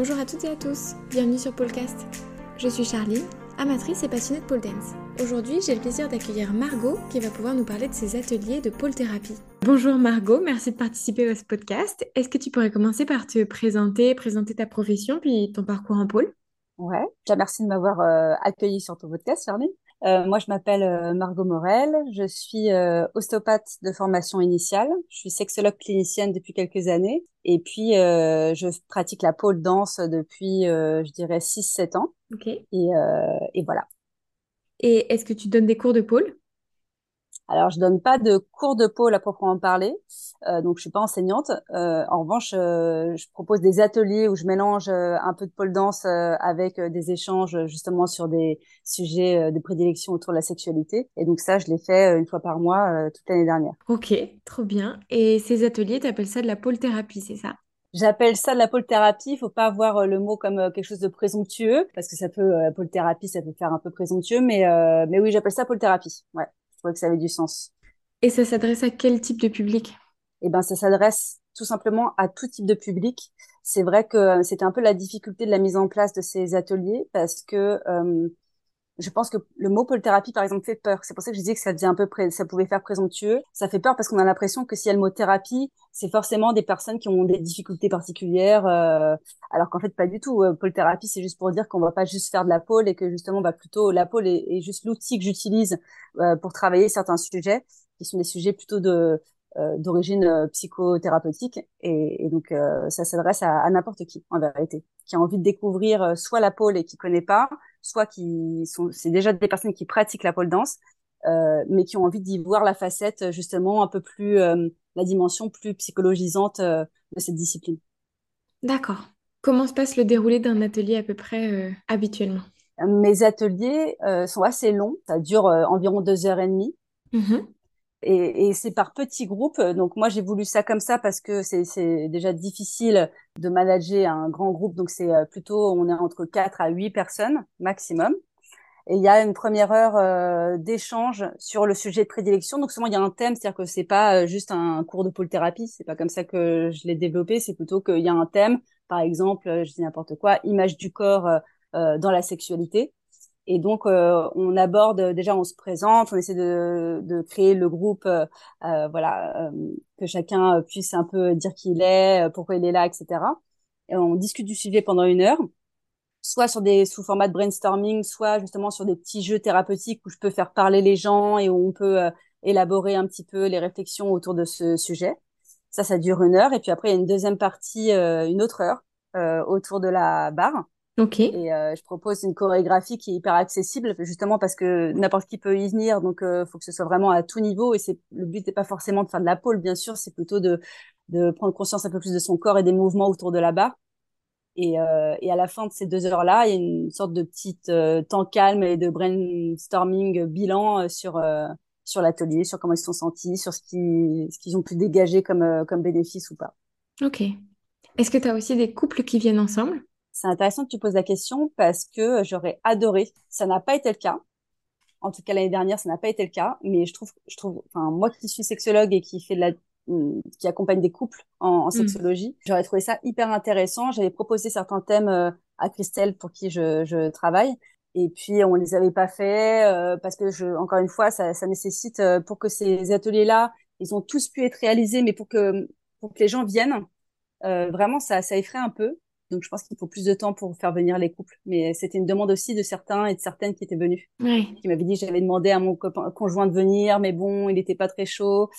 Bonjour à toutes et à tous, bienvenue sur Polecast. Je suis Charline, amatrice et passionnée de pole dance. Aujourd'hui, j'ai le plaisir d'accueillir Margot qui va pouvoir nous parler de ses ateliers de pole thérapie. Bonjour Margot, merci de participer à ce podcast. Est-ce que tu pourrais commencer par te présenter ta profession puis ton parcours en pole? Ouais, déjà merci de m'avoir accueillie sur ton podcast, Charline. Moi, je m'appelle Margot Morel, je suis ostéopathe de formation initiale, je suis sexologue clinicienne depuis quelques années et puis je pratique la pole dance depuis, je dirais, 6-7 ans. Okay. Et voilà. Et est-ce que tu donnes des cours de pole ? Alors, je donne pas de cours de pole à proprement parler, donc je suis pas enseignante. En revanche, je propose des ateliers où je mélange un peu de pole dance avec des échanges justement sur des sujets de prédilection autour de la sexualité. Et donc ça, je les fais une fois par mois toute l'année dernière. Ok, trop bien. Et ces ateliers, tu appelles ça de la pole thérapie, c'est ça ? J'appelle ça de la pole thérapie. Faut pas voir le mot comme quelque chose de présomptueux, parce que ça peut pole thérapie, ça peut faire un peu présomptueux, mais oui, j'appelle ça pole thérapie. Ouais. Je trouvais que ça avait du sens. Et ça s'adresse à quel type de public ? Eh ben, ça s'adresse tout simplement à tout type de public. C'est vrai que c'était un peu la difficulté de la mise en place de ces ateliers parce que je pense que le mot pole thérapie, par exemple, fait peur. C'est pour ça que je disais que ça devient un peu ça pouvait faire présomptueux. Ça fait peur parce qu'on a l'impression que s'il y a le mot thérapie, c'est forcément des personnes qui ont des difficultés particulières, alors qu'en fait pas du tout. Pole thérapie, c'est juste pour dire qu'on va pas juste faire de la pole et que justement, bah plutôt la pole est juste l'outil que j'utilise pour travailler certains sujets qui sont des sujets plutôt de d'origine psychothérapeutique et donc ça s'adresse à n'importe qui en vérité, qui a envie de découvrir soit la pole et qui connaît pas, soit c'est déjà des personnes qui pratiquent la pole dance mais qui ont envie d'y voir la facette justement un peu plus la dimension plus psychologisante de cette discipline. D'accord. Comment se passe le déroulé d'un atelier à peu près habituellement ? Mes ateliers sont assez longs, ça dure environ 2 heures et demie. Mm-hmm. Et c'est par petits groupes. Donc moi j'ai voulu ça comme ça parce que c'est déjà difficile de manager un grand groupe. Donc c'est plutôt on est entre 4 à 8 personnes maximum. Et il y a une première heure d'échange sur le sujet de prédilection. Donc souvent il y a un thème, c'est-à-dire que c'est pas juste un cours de pole thérapie, c'est pas comme ça que je l'ai développé, c'est plutôt qu'il y a un thème, par exemple, je dis n'importe quoi, image du corps dans la sexualité. Et donc, on aborde, déjà, on se présente, on essaie de créer le groupe, voilà, que chacun puisse un peu dire qui il est, pourquoi il est là, etc. Et on discute du sujet pendant 1 heure, soit sous format de brainstorming, soit justement sur des petits jeux thérapeutiques où je peux faire parler les gens et où on peut élaborer un petit peu les réflexions autour de ce sujet. Ça dure 1 heure. Et puis après, il y a une deuxième partie, une autre heure, autour de la barre. Okay. Et je propose une chorégraphie qui est hyper accessible, justement parce que n'importe qui peut y venir, donc faut que ce soit vraiment à tout niveau. Et le but n'est pas forcément de faire de la pole, bien sûr, c'est plutôt de prendre conscience un peu plus de son corps et des mouvements autour de la barre. Et à la fin de ces 2 heures-là, il y a une sorte de petite temps calme et de brainstorming bilan sur l'atelier, sur comment ils se sont sentis, sur ce qu'ils ont pu dégager comme bénéfice ou pas. Ok. Est-ce que tu as aussi des couples qui viennent ensemble ? C'est intéressant que tu poses la question parce que j'aurais adoré. Ça n'a pas été le cas. En tout cas, l'année dernière, ça n'a pas été le cas. Mais je trouve, enfin, moi qui suis sexologue et qui qui accompagne des couples en sexologie, j'aurais trouvé ça hyper intéressant. J'avais proposé certains thèmes à Christelle pour qui je travaille. Et puis, on les avait pas fait parce que encore une fois, ça nécessite, pour que ces ateliers-là, ils ont tous pu être réalisés, mais pour que les gens viennent, vraiment, ça effraie un peu. Donc, je pense qu'il faut plus de temps pour faire venir les couples. Mais c'était une demande aussi de certains et de certaines qui étaient venus. Oui. Qui m'avaient dit, j'avais demandé à mon conjoint de venir, mais bon, il n'était pas très chaud.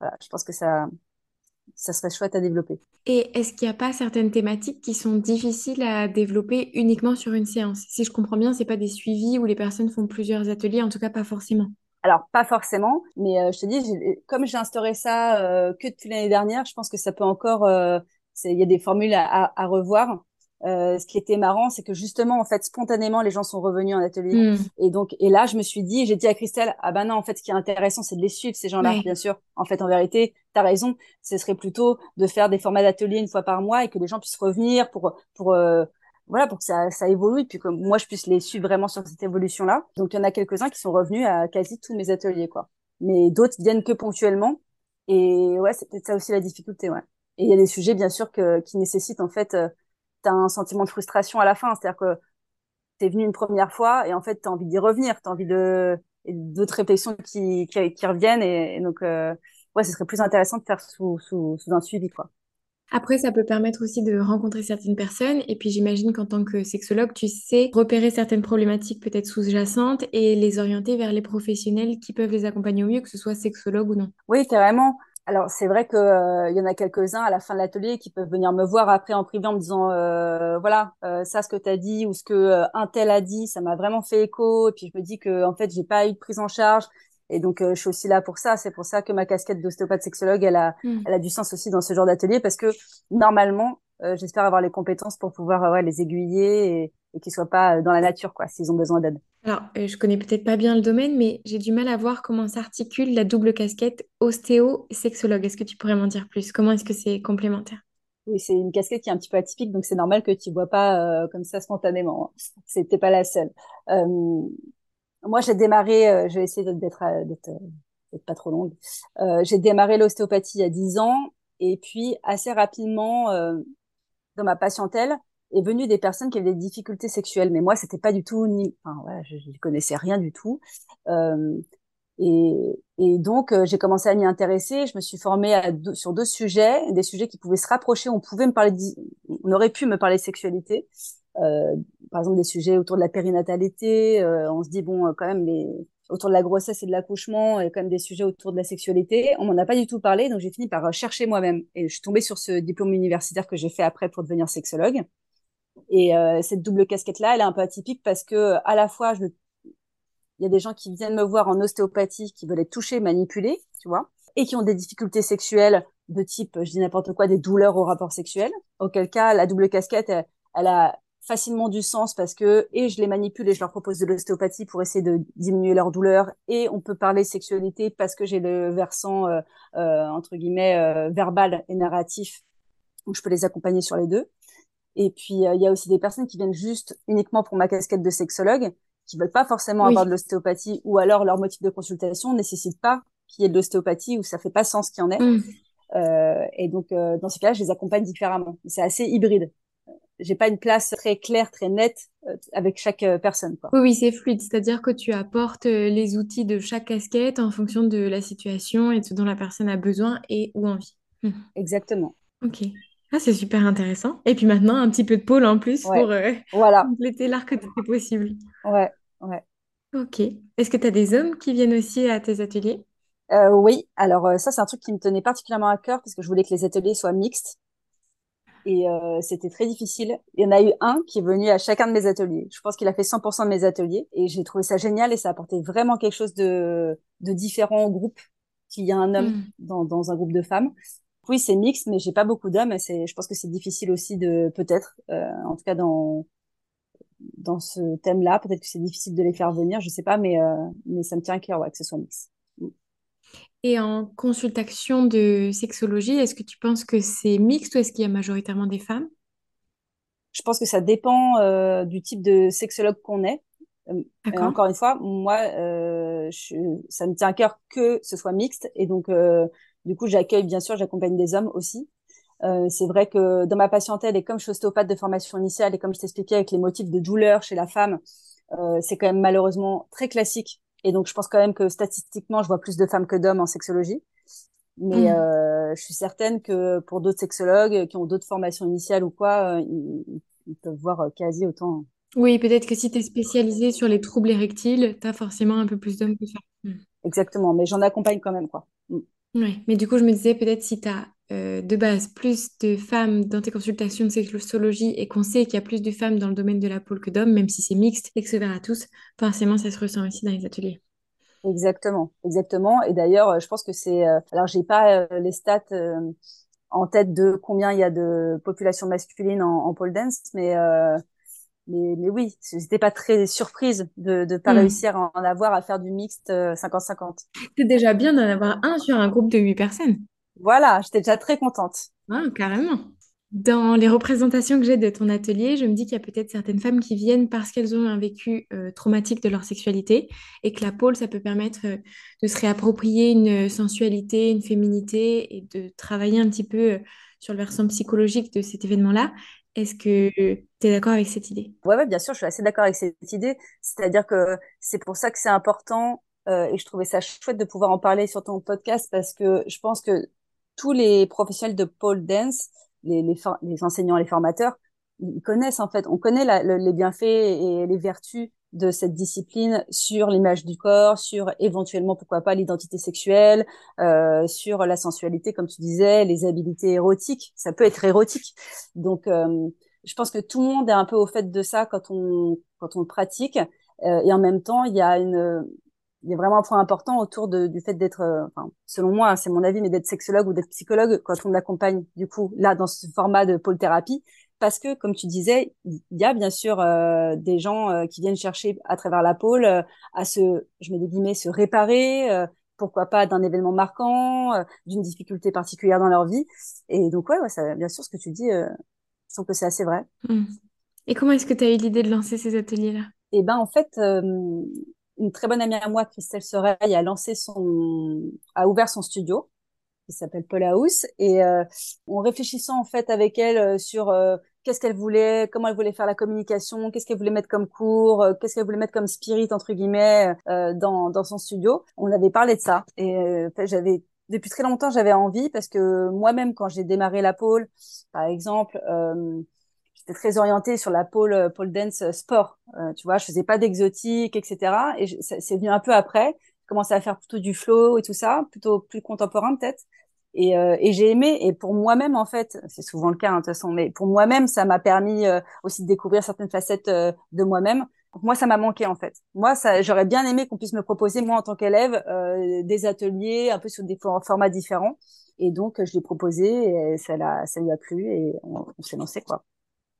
Voilà, je pense que ça serait chouette à développer. Et est-ce qu'il n'y a pas certaines thématiques qui sont difficiles à développer uniquement sur une séance ? Si je comprends bien, ce n'est pas des suivis où les personnes font plusieurs ateliers, en tout cas pas forcément. Alors, pas forcément, mais je te dis, comme j'ai instauré ça que depuis l'année dernière, je pense que ça peut encore... il y a des formules à revoir. Ce qui était marrant, c'est que justement, en fait, spontanément, les gens sont revenus en atelier. Mmh. Et là, je me suis dit, j'ai dit à Christelle, ah ben non, en fait, ce qui est intéressant, c'est de les suivre, ces gens-là, oui. Bien sûr. En fait, en vérité, t'as raison. Ce serait plutôt de faire des formats d'atelier une fois par mois et que les gens puissent revenir voilà, pour que ça évolue, puis que moi, je puisse les suivre vraiment sur cette évolution-là. Donc, il y en a quelques-uns qui sont revenus à quasi tous mes ateliers, quoi. Mais d'autres viennent que ponctuellement. Et ouais, c'est peut-être ça aussi la difficulté, ouais. Et il y a des sujets, bien sûr, qui nécessitent, en fait, tu as un sentiment de frustration à la fin. C'est-à-dire que tu es venu une première fois et en fait, tu as envie d'y revenir. Tu as envie d'autres réflexions qui reviennent. Et donc, ouais, ce serait plus intéressant de faire sous un suivi, quoi. Après, ça peut permettre aussi de rencontrer certaines personnes. Et puis, j'imagine qu'en tant que sexologue, tu sais repérer certaines problématiques peut-être sous-jacentes et les orienter vers les professionnels qui peuvent les accompagner au mieux, que ce soit sexologue ou non. Oui, carrément. Alors, c'est vrai qu'il y en a quelques-uns à la fin de l'atelier qui peuvent venir me voir après en privé en me disant voilà, ce que tu as dit ou ce que un tel a dit, ça m'a vraiment fait écho. Et puis, je me dis que en fait, j'ai pas eu de prise en charge. Et donc, je suis aussi là pour ça. C'est pour ça que ma casquette d'ostéopathe sexologue, elle a du sens aussi dans ce genre d'atelier parce que normalement, j'espère avoir les compétences pour pouvoir les aiguiller et qu'ils soient pas dans la nature, quoi, s'ils ont besoin d'aide. Alors, je connais peut-être pas bien le domaine, mais j'ai du mal à voir comment s'articule la double casquette ostéo-sexologue. Est-ce que tu pourrais m'en dire plus? Comment est-ce que c'est complémentaire? Oui, c'est une casquette qui est un petit peu atypique, donc c'est normal que tu vois pas comme ça spontanément. Hein. C'était pas la seule. Moi, j'ai démarré, je vais essayer d'être pas trop longue. J'ai démarré l'ostéopathie il y a 10 ans et puis assez rapidement dans ma patientèle est venue des personnes qui avaient des difficultés sexuelles. Mais moi, c'était pas du tout, je connaissais rien du tout. Et donc, j'ai commencé à m'y intéresser. Je me suis formée sur deux sujets, des sujets qui pouvaient se rapprocher. On aurait pu me parler de sexualité. Par exemple des sujets autour de la périnatalité, on se dit bon quand même autour de la grossesse et de l'accouchement et quand même des sujets autour de la sexualité, on m'en a pas du tout parlé, donc j'ai fini par chercher moi-même et je suis tombée sur ce diplôme universitaire que j'ai fait après pour devenir sexologue. Et cette double casquette là, elle est un peu atypique parce que à la fois il y a des gens qui viennent me voir en ostéopathie qui veulent être touchés, manipulés, tu vois, et qui ont des difficultés sexuelles de type, je dis n'importe quoi, des douleurs au rapport sexuel, auquel cas la double casquette elle a facilement du sens parce que et je les manipule et je leur propose de l'ostéopathie pour essayer de diminuer leur douleur et on peut parler sexualité parce que j'ai le versant entre guillemets verbal et narratif, donc je peux les accompagner sur les deux. Et puis il y a aussi des personnes qui viennent juste uniquement pour ma casquette de sexologue qui veulent pas forcément avoir de l'ostéopathie ou alors leur motif de consultation ne nécessite pas qu'il y ait de l'ostéopathie ou ça fait pas sens qu'il y en ait. Et donc dans ces cas-là je les accompagne différemment, c'est assez hybride. J'ai pas une place très claire, très nette avec chaque personne, quoi. Oui, c'est fluide, c'est-à-dire que tu apportes les outils de chaque casquette en fonction de la situation et de ce dont la personne a besoin et ou envie. Exactement. Ok. Ah, c'est super intéressant. Et puis maintenant, un petit peu de pôle en plus pour compléter l'arc de tes possibles. Ouais, ouais. Ok. Est-ce que tu as des hommes qui viennent aussi à tes ateliers? Oui. Alors ça, c'est un truc qui me tenait particulièrement à cœur parce que je voulais que les ateliers soient mixtes. Et c'était très difficile. Il y en a eu un qui est venu à chacun de mes ateliers. Je pense qu'il a fait 100% de mes ateliers. Et j'ai trouvé ça génial et ça apportait vraiment quelque chose de différent au groupe, qu'il y a un homme dans un groupe de femmes. Oui, c'est mixte, mais j'ai pas beaucoup d'hommes. Je pense que c'est difficile aussi de, peut-être, en tout cas dans ce thème-là, peut-être que c'est difficile de les faire venir, je sais pas, mais ça me tient à cœur que ce soit mixte. Et en consultation de sexologie, est-ce que tu penses que c'est mixte ou est-ce qu'il y a majoritairement des femmes? Je pense que ça dépend du type de sexologue qu'on est. Encore une fois, moi, ça me tient à cœur que ce soit mixte. Et donc, du coup, j'accueille, bien sûr, j'accompagne des hommes aussi. C'est vrai que dans ma patientèle, et comme je suis ostéopathe de formation initiale, et comme je t'expliquais avec les motifs de douleur chez la femme, c'est quand même malheureusement très classique. Et donc, je pense quand même que statistiquement, je vois plus de femmes que d'hommes en sexologie. Mais je suis certaine que pour d'autres sexologues qui ont d'autres formations initiales ou quoi, ils peuvent voir quasi autant. Oui, peut-être que si tu es spécialisée sur les troubles érectiles, tu as forcément un peu plus d'hommes que de femmes. Exactement, mais j'en accompagne quand même, quoi. Oui, mais du coup, je me disais peut-être si tu as de base plus de femmes dans tes consultations de sexologie et qu'on sait qu'il y a plus de femmes dans le domaine de la pole que d'hommes, même si c'est mixte et que c'est ouvert à tous, forcément ça se ressent aussi dans les ateliers. Exactement. Et d'ailleurs, je pense que c'est... Alors, j'ai pas les stats en tête de combien il y a de population masculine en pole dance, mais oui, j'étais pas très surprise de pas réussir à en avoir à faire du mixte 50-50. C'est déjà bien d'en avoir un sur un groupe de 8 personnes. Voilà, j'étais déjà très contente. Ah, carrément. Dans les représentations que j'ai de ton atelier, je me dis qu'il y a peut-être certaines femmes qui viennent parce qu'elles ont un vécu traumatique de leur sexualité et que la pole, ça peut permettre de se réapproprier une sensualité, une féminité et de travailler un petit peu sur le versant psychologique de cet événement-là. Est-ce que tu es d'accord avec cette idée? Ouais, bien sûr, je suis assez d'accord avec cette idée. C'est-à-dire que c'est pour ça que c'est important et je trouvais ça chouette de pouvoir en parler sur ton podcast parce que je pense que tous les professionnels de pole dance, les enseignants, les formateurs, ils connaissent en fait, on connaît les bienfaits et les vertus de cette discipline sur l'image du corps, sur éventuellement, pourquoi pas, l'identité sexuelle, sur la sensualité, comme tu disais, les habiletés érotiques. Ça peut être érotique. Donc, je pense que tout le monde est un peu au fait de ça quand on le pratique. Et en même temps, il y a vraiment un point important autour du fait d'être, enfin, selon moi, c'est mon avis, mais d'être sexologue ou d'être psychologue quand on l'accompagne, du coup, là, dans ce format de pole thérapie. Parce que, comme tu disais, il y a bien sûr des gens qui viennent chercher à travers la pole à se, je mets des guillemets, se réparer, pourquoi pas d'un événement marquant, d'une difficulté particulière dans leur vie. Et donc, ouais, ça, bien sûr, ce que tu dis, je trouve que c'est assez vrai. Mmh. Et comment est-ce que tu as eu l'idée de lancer ces ateliers-là? Eh ben, en fait, une très bonne amie à moi, Christelle Sorel, a ouvert son studio qui s'appelle Paul's House, et en réfléchissant en fait avec elle sur qu'est-ce qu'elle voulait, comment elle voulait faire la communication, qu'est-ce qu'elle voulait mettre comme cours, qu'est-ce qu'elle voulait mettre comme spirit entre guillemets dans son studio, on avait parlé de ça. Et depuis très longtemps j'avais envie, parce que moi-même quand j'ai démarré la pole, par exemple, j'étais très orientée sur la pole dance sport. Tu vois, je faisais pas d'exotique, etc. Et c'est venu un peu après. Je commençais à faire plutôt du flow et tout ça, plutôt plus contemporain peut-être. Et j'ai aimé, et pour moi-même en fait, c'est souvent le cas de toute façon, mais pour moi-même ça m'a permis aussi de découvrir certaines facettes de moi-même. Donc, moi ça m'a manqué en fait. Moi ça, j'aurais bien aimé qu'on puisse me proposer, moi en tant qu'élève, des ateliers un peu sur des formats différents. Et donc je l'ai proposé, et ça lui a plu, et on s'est lancé quoi.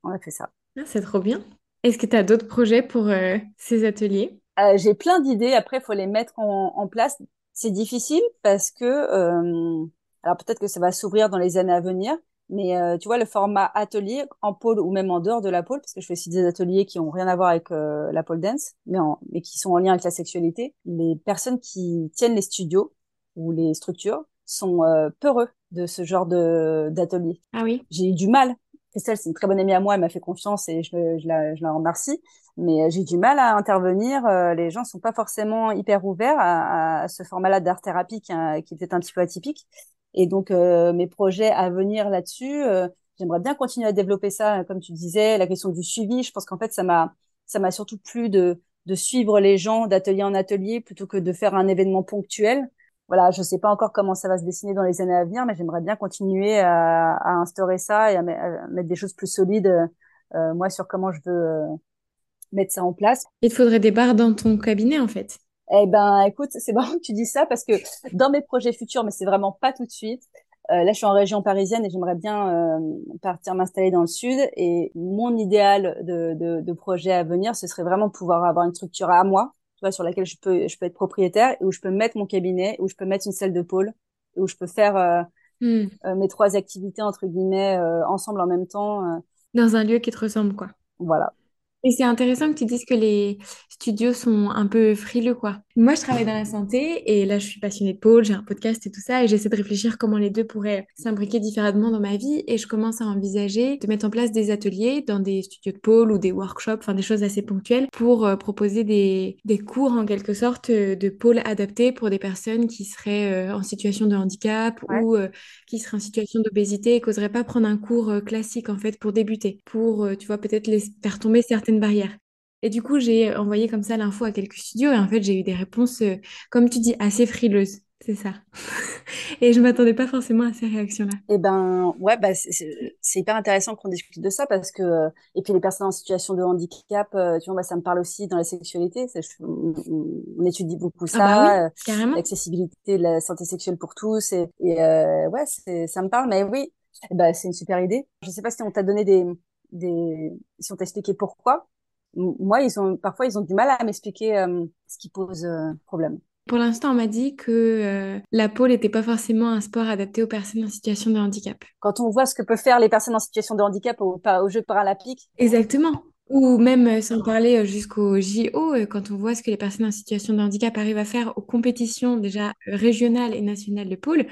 On a fait ça. Ah, c'est trop bien. Est-ce que tu as d'autres projets pour ces ateliers? J'ai plein d'idées. Après, faut les mettre en place. C'est difficile parce que alors peut-être que ça va s'ouvrir dans les années à venir, mais tu vois, le format atelier en pôle ou même en dehors de la pôle, parce que je fais aussi des ateliers qui ont rien à voir avec la pole dance, mais qui sont en lien avec la sexualité. Les personnes qui tiennent les studios ou les structures sont peureux de ce genre d'atelier. Ah oui. J'ai eu du mal. Christelle, c'est une très bonne amie à moi, elle m'a fait confiance et je la remercie. Mais j'ai du mal à intervenir. Les gens sont pas forcément hyper ouverts à ce format-là d'art-thérapie qui est peut-être un petit peu atypique. Et donc, mes projets à venir là-dessus, j'aimerais bien continuer à développer ça, comme tu disais, la question du suivi. Je pense qu'en fait, ça m'a surtout plu de suivre les gens d'atelier en atelier plutôt que de faire un événement ponctuel. Voilà, je sais pas encore comment ça va se dessiner dans les années à venir, mais j'aimerais bien continuer à instaurer ça et à mettre des choses plus solides, moi, sur comment je veux mettre ça en place. Il te faudrait des barres dans ton cabinet, en fait. Eh ben, écoute, c'est marrant que tu dis ça, parce que dans mes projets futurs, mais c'est vraiment pas tout de suite, là, je suis en région parisienne et j'aimerais bien partir m'installer dans le sud. Et mon idéal de projet à venir, ce serait vraiment pouvoir avoir une structure à moi, tu vois, sur laquelle je peux être propriétaire, et où je peux mettre mon cabinet, où je peux mettre une salle de pôle, et où je peux faire mes trois activités, entre guillemets, ensemble en même temps. Dans un lieu qui te ressemble, quoi. Voilà. Et c'est intéressant que tu dises que les studios sont un peu frileux, quoi. Moi, je travaille dans la santé, et là, je suis passionnée de pôle, j'ai un podcast et tout ça, et j'essaie de réfléchir comment les deux pourraient s'imbriquer différemment dans ma vie, et je commence à envisager de mettre en place des ateliers dans des studios de pôle ou des workshops, enfin des choses assez ponctuelles, pour proposer des cours, en quelque sorte, de pôle adaptés pour des personnes qui seraient en situation de handicap, ouais, ou qui seraient en situation d'obésité et qu'oseraient pas prendre un cours classique, en fait, pour débuter, pour, tu vois, peut-être les faire tomber certaines barrières. Et du coup, j'ai envoyé comme ça l'info à quelques studios, et en fait, j'ai eu des réponses, comme tu dis, assez frileuses. C'est ça. Et je m'attendais pas forcément à ces réactions-là. Eh ben, ouais, bah, c'est hyper intéressant qu'on discute de ça, parce que, et puis les personnes en situation de handicap, tu vois, bah, ça me parle aussi dans la sexualité. On étudie beaucoup ça. Ah bah oui, carrément. L'accessibilité, la santé sexuelle pour tous. Et ouais, ça me parle, mais oui, bah, c'est une super idée. Je sais pas si on t'a donné si on t'a expliqué pourquoi. Moi, parfois ils ont du mal à m'expliquer ce qui pose problème. Pour l'instant, on m'a dit que la pole n'était pas forcément un sport adapté aux personnes en situation de handicap. Quand on voit ce que peuvent faire les personnes en situation de handicap aux Jeux paralympiques. Exactement. Ou même sans parler jusqu'au JO, quand on voit ce que les personnes en situation de handicap arrivent à faire aux compétitions déjà régionales et nationales de pôle,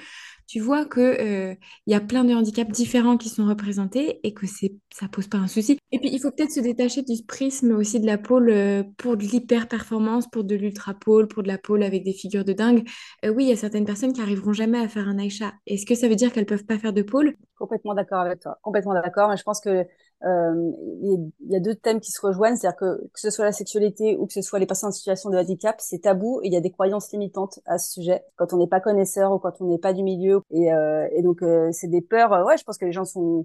tu vois que y a plein de handicaps différents qui sont représentés et que ça pose pas un souci. Et puis, il faut peut-être se détacher du prisme aussi de la pole pour de l'hyper-performance, pour de l'ultra-pole, pour de la pole avec des figures de dingue. Oui, il y a certaines personnes qui arriveront jamais à faire un Aïcha. Est-ce que ça veut dire qu'elles peuvent pas faire de pole? Complètement d'accord avec toi. Complètement d'accord. Et je pense que il y a deux thèmes qui se rejoignent, c'est-à-dire que ce soit la sexualité ou que ce soit les personnes en situation de handicap, c'est tabou et il y a des croyances limitantes à ce sujet quand on n'est pas connaisseur ou quand on n'est pas du milieu et donc c'est des peurs. Ouais, je pense que les gens sont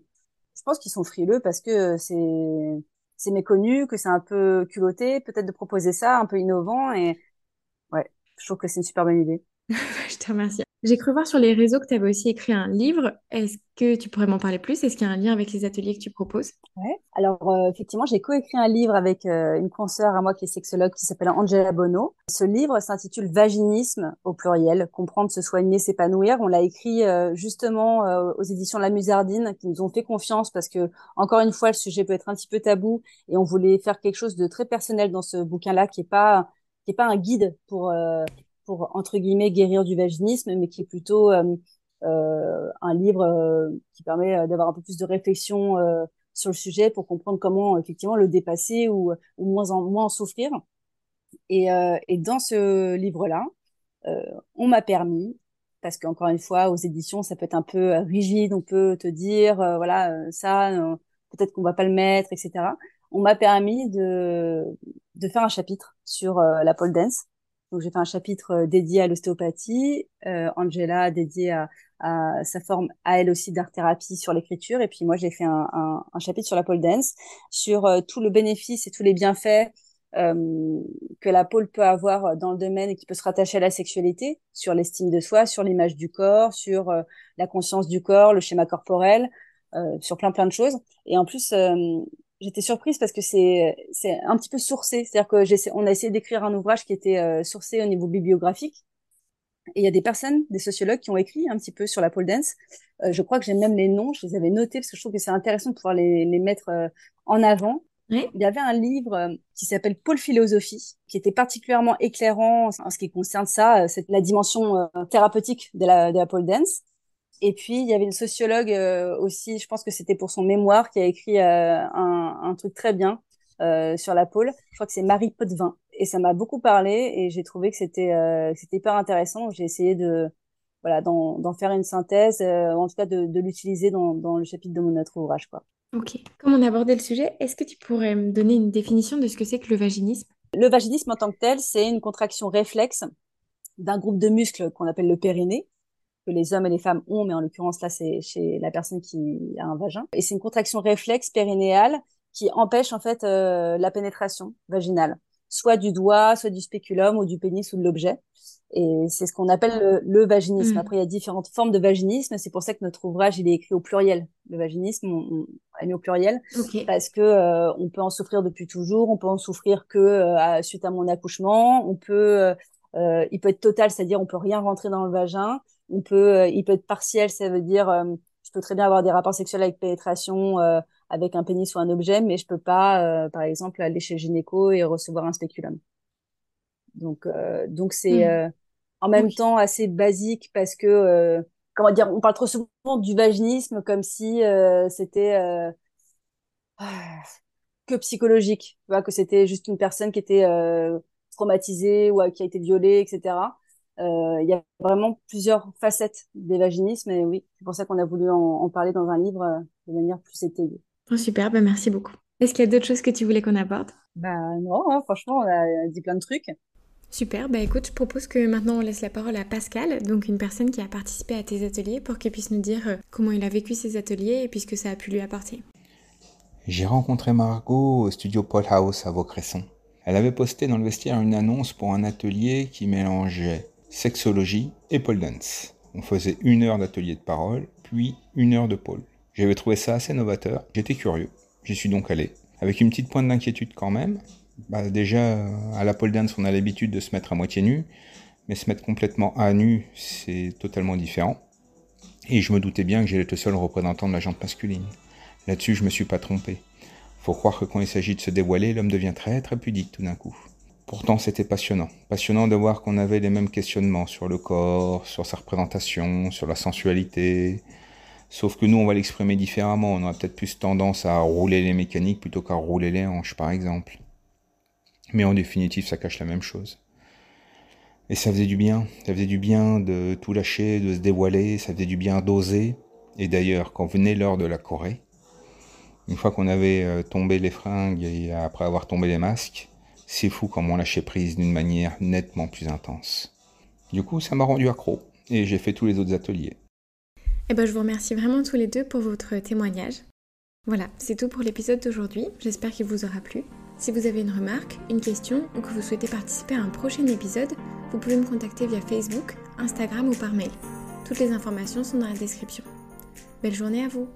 frileux parce que c'est méconnu, que c'est un peu culotté peut-être de proposer ça, un peu innovant, et ouais, je trouve que c'est une super bonne idée. Je te remercie. J'ai cru voir sur les réseaux que tu avais aussi écrit un livre. Est-ce que tu pourrais m'en parler plus? Est-ce qu'il y a un lien avec les ateliers que tu proposes? Ouais. Alors, effectivement, j'ai co-écrit un livre avec une consoeur à moi qui est sexologue, qui s'appelle Angela Bono. Ce livre s'intitule « Vaginisme » au pluriel, « Comprendre, se soigner, s'épanouir ». On l'a écrit justement aux éditions La Musardine, qui nous ont fait confiance parce que, encore une fois, le sujet peut être un petit peu tabou et on voulait faire quelque chose de très personnel dans ce bouquin-là qui est pas un guide pour entre guillemets guérir du vaginisme, mais qui est plutôt un livre qui permet d'avoir un peu plus de réflexion sur le sujet pour comprendre comment effectivement le dépasser ou moins en souffrir. Et dans ce livre-là, on m'a permis, parce qu'encore une fois, aux éditions, ça peut être un peu rigide, on peut te dire, voilà, ça, peut-être qu'on va pas le mettre, etc. On m'a permis de faire un chapitre sur la pole dance. Donc, j'ai fait un chapitre dédié à l'ostéopathie, Angela dédié à sa forme, à elle aussi, d'art-thérapie sur l'écriture. Et puis, moi, j'ai fait un chapitre sur la pole dance, sur tout le bénéfice et tous les bienfaits que la pole peut avoir dans le domaine et qui peut se rattacher à la sexualité, sur l'estime de soi, sur l'image du corps, sur la conscience du corps, le schéma corporel, sur plein de choses. Et en plus... j'étais surprise parce que c'est un petit peu sourcé, c'est-à-dire que on a essayé d'écrire un ouvrage qui était sourcé au niveau bibliographique. Et il y a des personnes, des sociologues qui ont écrit un petit peu sur la pole dance. Je crois que j'ai même les noms, je les avais notés parce que je trouve que c'est intéressant de pouvoir les mettre en avant. Oui. Il y avait un livre qui s'appelle Pole Philosophie, qui était particulièrement éclairant en ce qui concerne ça, c'est la dimension thérapeutique de la pole dance. Et puis, il y avait une sociologue aussi, je pense que c'était pour son mémoire, qui a écrit un truc très bien sur la pole. Je crois que c'est Marie Potvin. Et ça m'a beaucoup parlé et j'ai trouvé que c'était hyper intéressant. J'ai essayé d'en faire une synthèse, en tout cas de l'utiliser dans le chapitre de notre ouvrage, quoi. Ok. Comme on a abordé le sujet, est-ce que tu pourrais me donner une définition de ce que c'est que le vaginisme? Le vaginisme en tant que tel, c'est une contraction réflexe d'un groupe de muscles qu'on appelle le périnée, que les hommes et les femmes ont, mais en l'occurrence, là, c'est chez la personne qui a un vagin. Et c'est une contraction réflexe périnéale qui empêche, en fait, la pénétration vaginale, soit du doigt, soit du spéculum ou du pénis ou de l'objet. Et c'est ce qu'on appelle le vaginisme. Après, il y a différentes formes de vaginisme. C'est pour ça que notre ouvrage, il est écrit au pluriel. Le vaginisme, on a mis au pluriel. Okay. Parce que on peut en souffrir depuis toujours. On peut en souffrir que suite à mon accouchement. On peut, il peut être total, c'est-à-dire on peut rien rentrer dans le vagin. Il peut être partiel, ça veut dire je peux très bien avoir des rapports sexuels avec pénétration, avec un pénis ou un objet, mais je peux pas, par exemple, aller chez le gynéco et recevoir un spéculum. Donc c'est en même temps assez basique parce que comment dire, on parle trop souvent du vaginisme comme si c'était que psychologique, tu vois, que c'était juste une personne qui était traumatisée ou qui a été violée, etc. Il y a vraiment plusieurs facettes des vaginismes et oui, c'est pour ça qu'on a voulu en parler dans un livre de manière plus étayée. Oh, super, bah merci beaucoup. Est-ce qu'il y a d'autres choses que tu voulais qu'on aborde? Bah non, hein, franchement, on a dit plein de trucs. Super, bah écoute, je propose que maintenant on laisse la parole à Pascal, donc une personne qui a participé à tes ateliers, pour qu'il puisse nous dire comment il a vécu ces ateliers et puis ce que ça a pu lui apporter. J'ai rencontré Margot au studio Paul's House à Vaucresson. Elle avait posté dans le vestiaire une annonce pour un atelier qui mélangeait sexologie et pole dance. On faisait 1 heure d'atelier de parole, puis 1 heure de pole. J'avais trouvé ça assez novateur, j'étais curieux, j'y suis donc allé. Avec une petite pointe d'inquiétude quand même. Bah déjà, à la pole dance, on a l'habitude de se mettre à moitié nu, mais se mettre complètement à nu, c'est totalement différent. Et je me doutais bien que j'allais être le seul représentant de la jante masculine. Là-dessus, je me suis pas trompé. Faut croire que quand il s'agit de se dévoiler, l'homme devient très très pudique tout d'un coup. Pourtant, c'était passionnant. Passionnant de voir qu'on avait les mêmes questionnements sur le corps, sur sa représentation, sur la sensualité. Sauf que nous, on va l'exprimer différemment. On aura peut-être plus tendance à rouler les mécaniques plutôt qu'à rouler les hanches, par exemple. Mais en définitive, ça cache la même chose. Et ça faisait du bien. Ça faisait du bien de tout lâcher, de se dévoiler. Ça faisait du bien d'oser. Et d'ailleurs, quand venait l'heure de la Corée, une fois qu'on avait tombé les fringues et après avoir tombé les masques, c'est fou comme on lâchait prise d'une manière nettement plus intense. Du coup, ça m'a rendu accro et j'ai fait tous les autres ateliers. Eh ben, je vous remercie vraiment tous les deux pour votre témoignage. Voilà, c'est tout pour l'épisode d'aujourd'hui. J'espère qu'il vous aura plu. Si vous avez une remarque, une question ou que vous souhaitez participer à un prochain épisode, vous pouvez me contacter via Facebook, Instagram ou par mail. Toutes les informations sont dans la description. Belle journée à vous!